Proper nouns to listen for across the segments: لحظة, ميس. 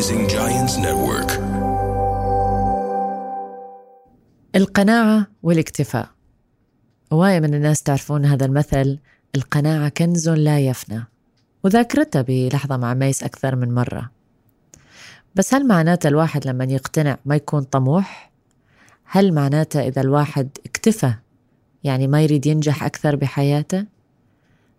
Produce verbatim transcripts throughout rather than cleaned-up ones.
Rising Giants Network. القناعة والاكتفاء. هواية من الناس تعرفون هذا المثل، القناعة كنز لا يفنى، وذاكرتها بلحظة مع ميس أكثر من مرة. بس هل معناته الواحد لما يقتنع ما يكون طموح؟ هل معناته إذا الواحد اكتفى يعني ما يريد ينجح أكثر بحياته؟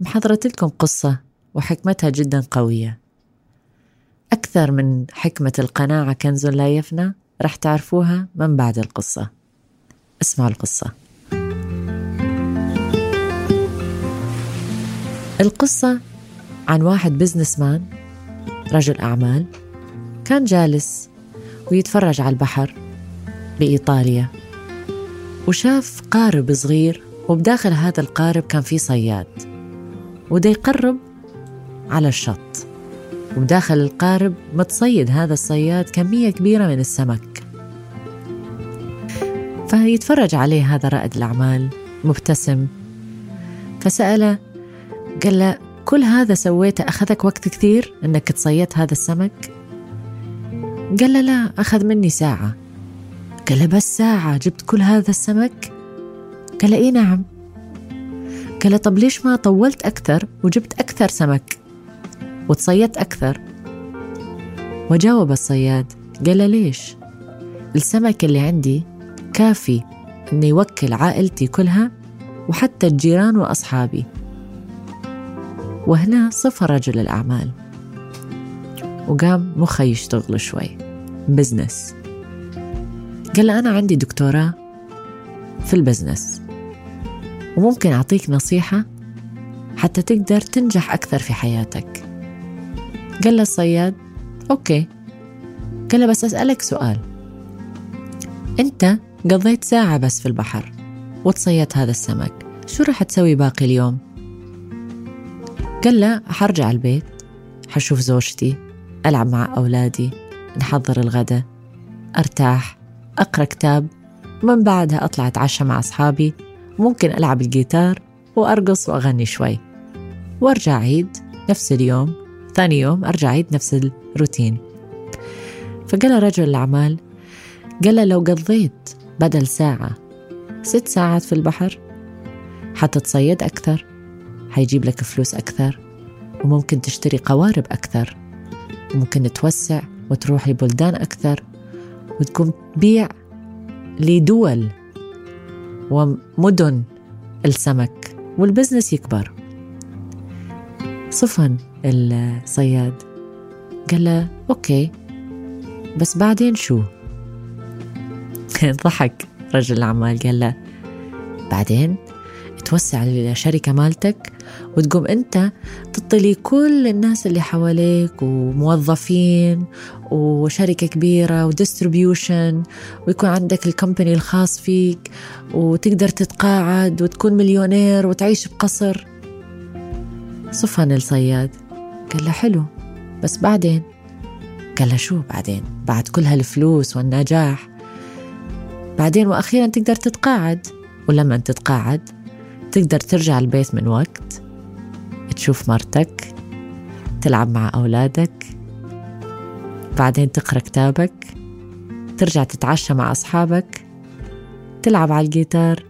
محضرت لكم قصة وحكمتها جدا قوية. أكثر من حكمة القناعة كنز لا يفنى رح تعرفوها من بعد القصة. اسمعوا القصة. القصة عن واحد بزنس مان، رجل أعمال، كان جالس ويتفرج على البحر بإيطاليا، وشاف قارب صغير، وبداخل هذا القارب كان فيه صياد، وده يقرب على الشط، وبداخل القارب متصيد هذا الصياد كمية كبيرة من السمك. فيتفرج عليه هذا رائد الأعمال مبتسم، فسأله، قال له، كل هذا سويته أخذك وقت كثير أنك تصيدت هذا السمك؟ قال له، لا، أخذ مني ساعة. قال له، بس ساعة جبت كل هذا السمك؟ قال له، إيه نعم. قال له، طب ليش ما طولت أكثر وجبت أكثر سمك وتصيدت أكثر؟ وجاوب الصياد، قال له، ليش؟ السمك اللي عندي كافي أن يوكل عائلتي كلها وحتى الجيران وأصحابي. وهنا صفر رجل الأعمال وقام مخه يشتغل شوي بزنس. قال له، أنا عندي دكتوراه في البزنس وممكن أعطيك نصيحة حتى تقدر تنجح أكثر في حياتك. قال له الصياد، أوكي. قال له، بس أسألك سؤال، أنت قضيت ساعة بس في البحر وتصيدت هذا السمك، شو رح تسوي باقي اليوم؟ قال له، حرجع البيت، حشوف زوجتي، ألعب مع أولادي، نحضر الغداء، أرتاح، أقرأ كتاب، ومن بعدها أطلع أتعشى مع أصحابي، ممكن ألعب الجيتار وأرقص وأغني شوي، وأرجع عيد نفس اليوم. ثاني يوم أرجع عيد نفس الروتين. فقال رجل الأعمال، قال له، لو قضيت بدل ساعة ست ساعات في البحر حتتصيد أكثر، هيجيب لك فلوس أكثر، وممكن تشتري قوارب أكثر، وممكن توسع وتروح لبلدان أكثر، وتقوم تبيع لدول ومدن السمك، والبزنس يكبر. صفن الصياد، قال له، أوكي، بس بعدين شو؟ ضحك رجل الأعمال، قال له، بعدين توسع الشركة مالتك وتقوم أنت تطلي كل الناس اللي حواليك وموظفين وشركة كبيرة وديستريبيوشن، ويكون عندك الكمباني الخاص فيك، وتقدر تتقاعد وتكون مليونير وتعيش بقصر. صفن الصياد، قال له، حلو، بس بعدين؟ قال له، شو بعدين؟ بعد كل هالفلوس والنجاح، بعدين وأخيرا تقدر تتقاعد، ولما تتقاعد تقدر ترجع البيت من وقت، تشوف مرتك، تلعب مع أولادك، بعدين تقرأ كتابك، ترجع تتعشى مع أصحابك، تلعب على الجيتار،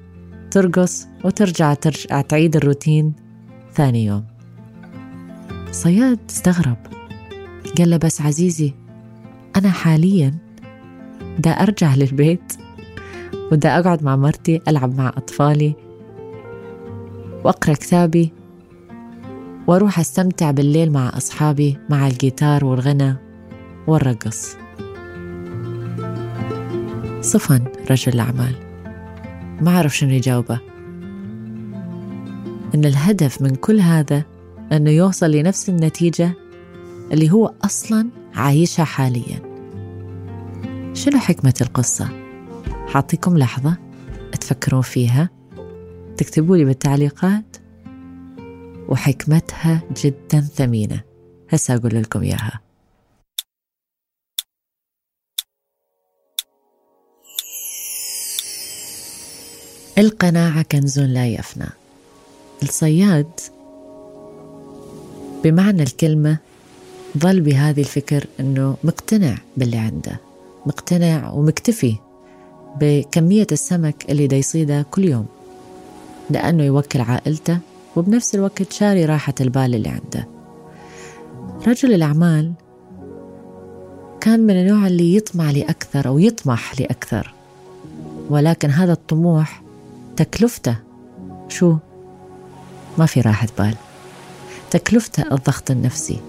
ترقص، وترجع ترجع تعيد الروتين ثاني يوم. صياد استغرب، قال له، بس عزيزي، أنا حاليا دا أرجع للبيت ودا أقعد مع مرتي، ألعب مع أطفالي، وأقرأ كتابي، وأروح أستمتع بالليل مع أصحابي مع الجيتار والغنى والرقص. صفن رجل الأعمال، ما عرف شنو يجاوبه، إن الهدف من كل هذا أنه يوصل لنفس النتيجة اللي هو أصلاً عايشها حالياً. شنو حكمة القصة؟ حاعطيكم لحظة تفكرون فيها، تكتبوا لي بالتعليقات، وحكمتها جدا ثمينة، هسا أقول لكم إياها. القناعة كنز لا يفنى. الصياد بمعنى الكلمة ظل بهذه الفكر أنه مقتنع باللي عنده، مقتنع ومكتفي بكمية السمك اللي دا يصيده كل يوم، لأنه يوكل عائلته وبنفس الوقت شاري راحة البال اللي عنده. رجل الأعمال كان من النوع اللي يطمع لأكثر أو يطمح لأكثر، ولكن هذا الطموح تكلفته شو؟ ما في راحة بال. تكلفته الضغط النفسي،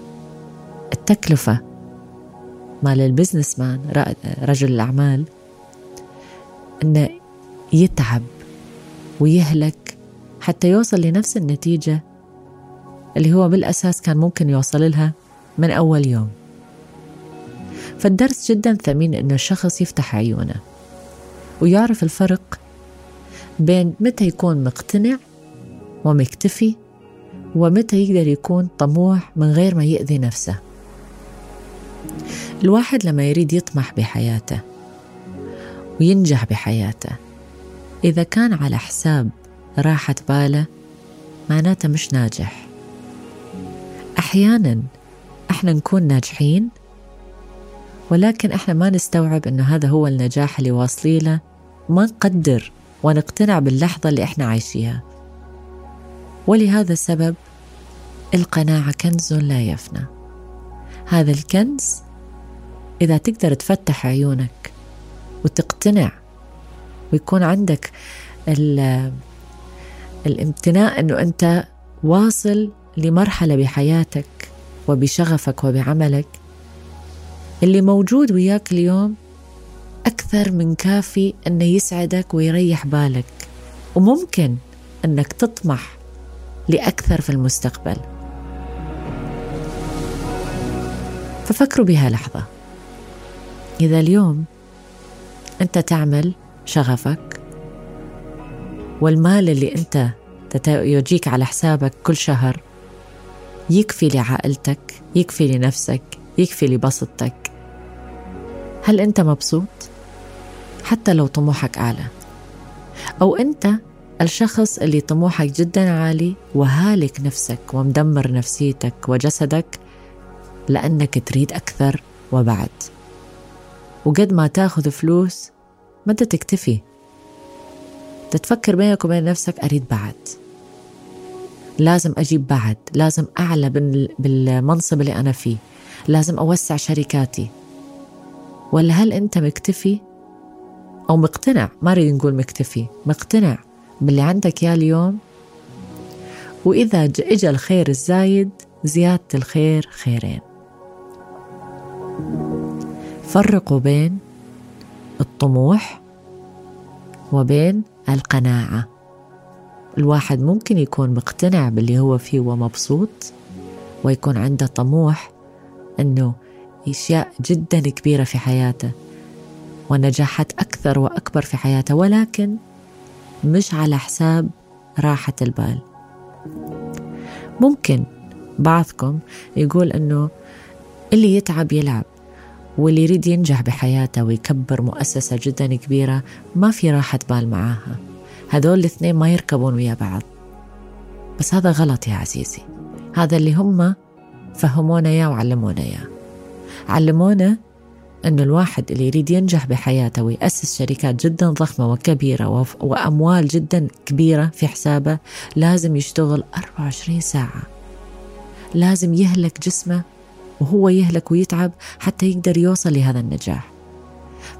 التكلفة مال البزنس مان رجل الأعمال أنه يتعب ويهلك حتى يوصل لنفس النتيجة اللي هو بالأساس كان ممكن يوصل لها من أول يوم. فالدرس جدا ثمين أن الشخص يفتح عيونه ويعرف الفرق بين متى يكون مقتنع ومكتفي ومتى يقدر يكون طموح من غير ما يؤذي نفسه. الواحد لما يريد يطمح بحياته وينجح بحياته إذا كان على حساب راحة باله معناته مش ناجح. أحيانا احنا نكون ناجحين ولكن احنا ما نستوعب انه هذا هو النجاح اللي واصلي له، ما نقدر ونقتنع باللحظة اللي احنا عايشيها. ولهذا السبب القناعة كنز لا يفنى. هذا الكنز إذا تقدر تفتح عيونك وتقتنع ويكون عندك الامتناع أنه أنت واصل لمرحلة بحياتك وبشغفك وبعملك اللي موجود وياك اليوم أكثر من كافي أنه يسعدك ويريح بالك، وممكن أنك تطمح لأكثر في المستقبل. ففكروا بها لحظة، إذا اليوم أنت تعمل شغفك والمال اللي أنت يجيك على حسابك كل شهر يكفي لعائلتك، يكفي لنفسك، يكفي لبسطتك، هل أنت مبسوط؟ حتى لو طموحك أعلى، أو أنت الشخص اللي طموحك جدا عالي وهالك نفسك ومدمر نفسيتك وجسدك لأنك تريد أكثر وبعد، وقد ما تاخذ فلوس ما تكتفي، تتفكر بينك وبين نفسك أريد بعد، لازم أجيب بعد، لازم أعلى بالمنصب اللي أنا فيه، لازم أوسع شركاتي. ولا هل أنت مكتفي أو مقتنع؟ ما ريد نقول مكتفي، مقتنع باللي عندك يا اليوم، وإذا إجا الخير الزايد زيادة الخير خيرين. فرقوا بين الطموح وبين القناعة. الواحد ممكن يكون مقتنع باللي هو فيه ومبسوط ويكون عنده طموح أنه أشياء جدا كبيرة في حياته ونجاحات أكثر وأكبر في حياته، ولكن مش على حساب راحة البال. ممكن بعضكم يقول أنه اللي يتعب يلعب واللي يريد ينجح بحياته ويكبر مؤسسة جدا كبيرة ما في راحة بال معاها، هذول الاثنين ما يركبون ويا بعض. بس هذا غلط يا عزيزي، هذا اللي هم فهمونا يا وعلمونا يا علمونا أن الواحد اللي يريد ينجح بحياته ويأسس شركات جدا ضخمة وكبيرة وأموال جدا كبيرة في حسابه لازم يشتغل أربعة وعشرين ساعة، لازم يهلك جسمه وهو يهلك ويتعب حتى يقدر يوصل لهذا النجاح.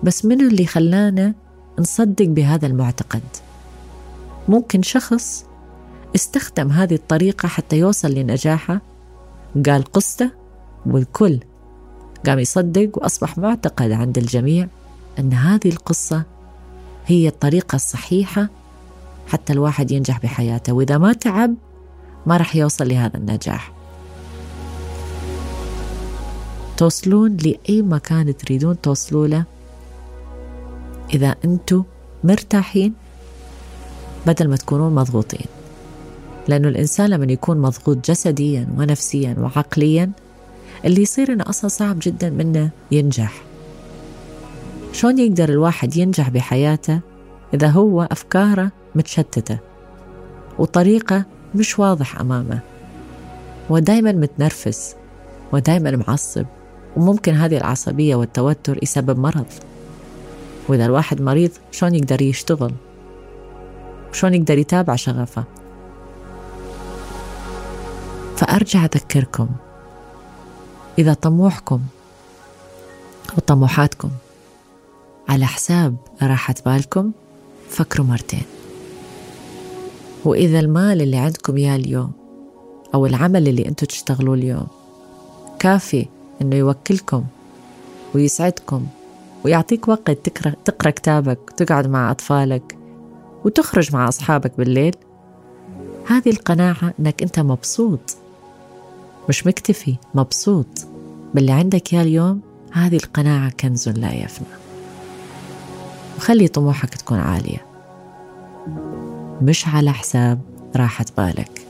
بس من اللي خلانا نصدق بهذا المعتقد؟ ممكن شخص استخدم هذه الطريقة حتى يوصل لنجاحه، قال قصته والكل قام يصدق وأصبح معتقد عند الجميع أن هذه القصة هي الطريقة الصحيحة حتى الواحد ينجح بحياته، وإذا ما تعب ما رح يوصل لهذا النجاح. توصلون لأي مكان تريدون توصلوا له إذا أنتوا مرتاحين بدل ما تكونون مضغوطين، لأنه الإنسان لما يكون مضغوط جسديا ونفسيا وعقليا اللي يصير إنه أصلا صعب جدا منه ينجح. شون يقدر الواحد ينجح بحياته إذا هو أفكاره متشتتة وطريقة مش واضح أمامه ودايما متنرفز ودايما معصب، وممكن هذه العصبية والتوتر يسبب مرض. وإذا الواحد مريض شلون يقدر يشتغل؟ شلون يقدر يتابع شغفه؟ فأرجع أذكركم، إذا طموحكم وطموحاتكم على حساب راحة بالكم فكروا مرتين. وإذا المال اللي عندكم يا اليوم أو العمل اللي أنتوا تشتغلوا اليوم كافي أنه يوكلكم ويسعدكم ويعطيك وقت تقرأ, تقرأ كتابك وتقعد مع أطفالك وتخرج مع أصحابك بالليل، هذه القناعة أنك أنت مبسوط، مش مكتفي، مبسوط باللي عندك يا اليوم، هذه القناعة كنز لا يفنى. وخلي طموحك تكون عالية، مش على حساب راحة بالك.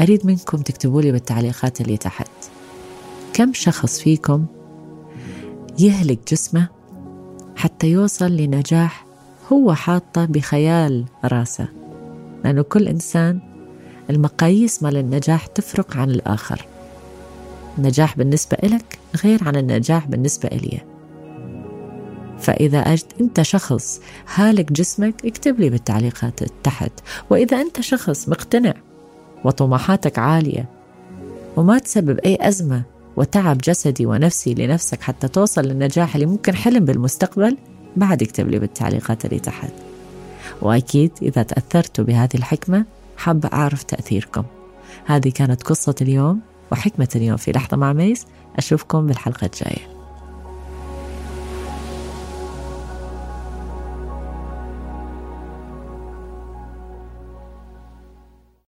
أريد منكم تكتبوا لي بالتعليقات اللي تحت، كم شخص فيكم يهلك جسمه حتى يوصل لنجاح هو حاطه بخيال راسه؟ لأنه كل إنسان المقاييس مال النجاح تفرق عن الآخر. النجاح بالنسبة إلك غير عن النجاح بالنسبة إلي. فإذا أجد أنت شخص هالك جسمك اكتب لي بالتعليقات تحت. وإذا أنت شخص مقتنع وطموحاتك عالية وما تسبب أي أزمة وتعب جسدي ونفسي لنفسك حتى توصل للنجاح اللي ممكن حلم بالمستقبل، بعد اكتب لي بالتعليقات اللي تحت. وأكيد إذا تأثرتوا بهذه الحكمة حابة أعرف تأثيركم. هذه كانت قصة اليوم وحكمة اليوم في لحظة مع ميس. أشوفكم بالحلقة الجاية.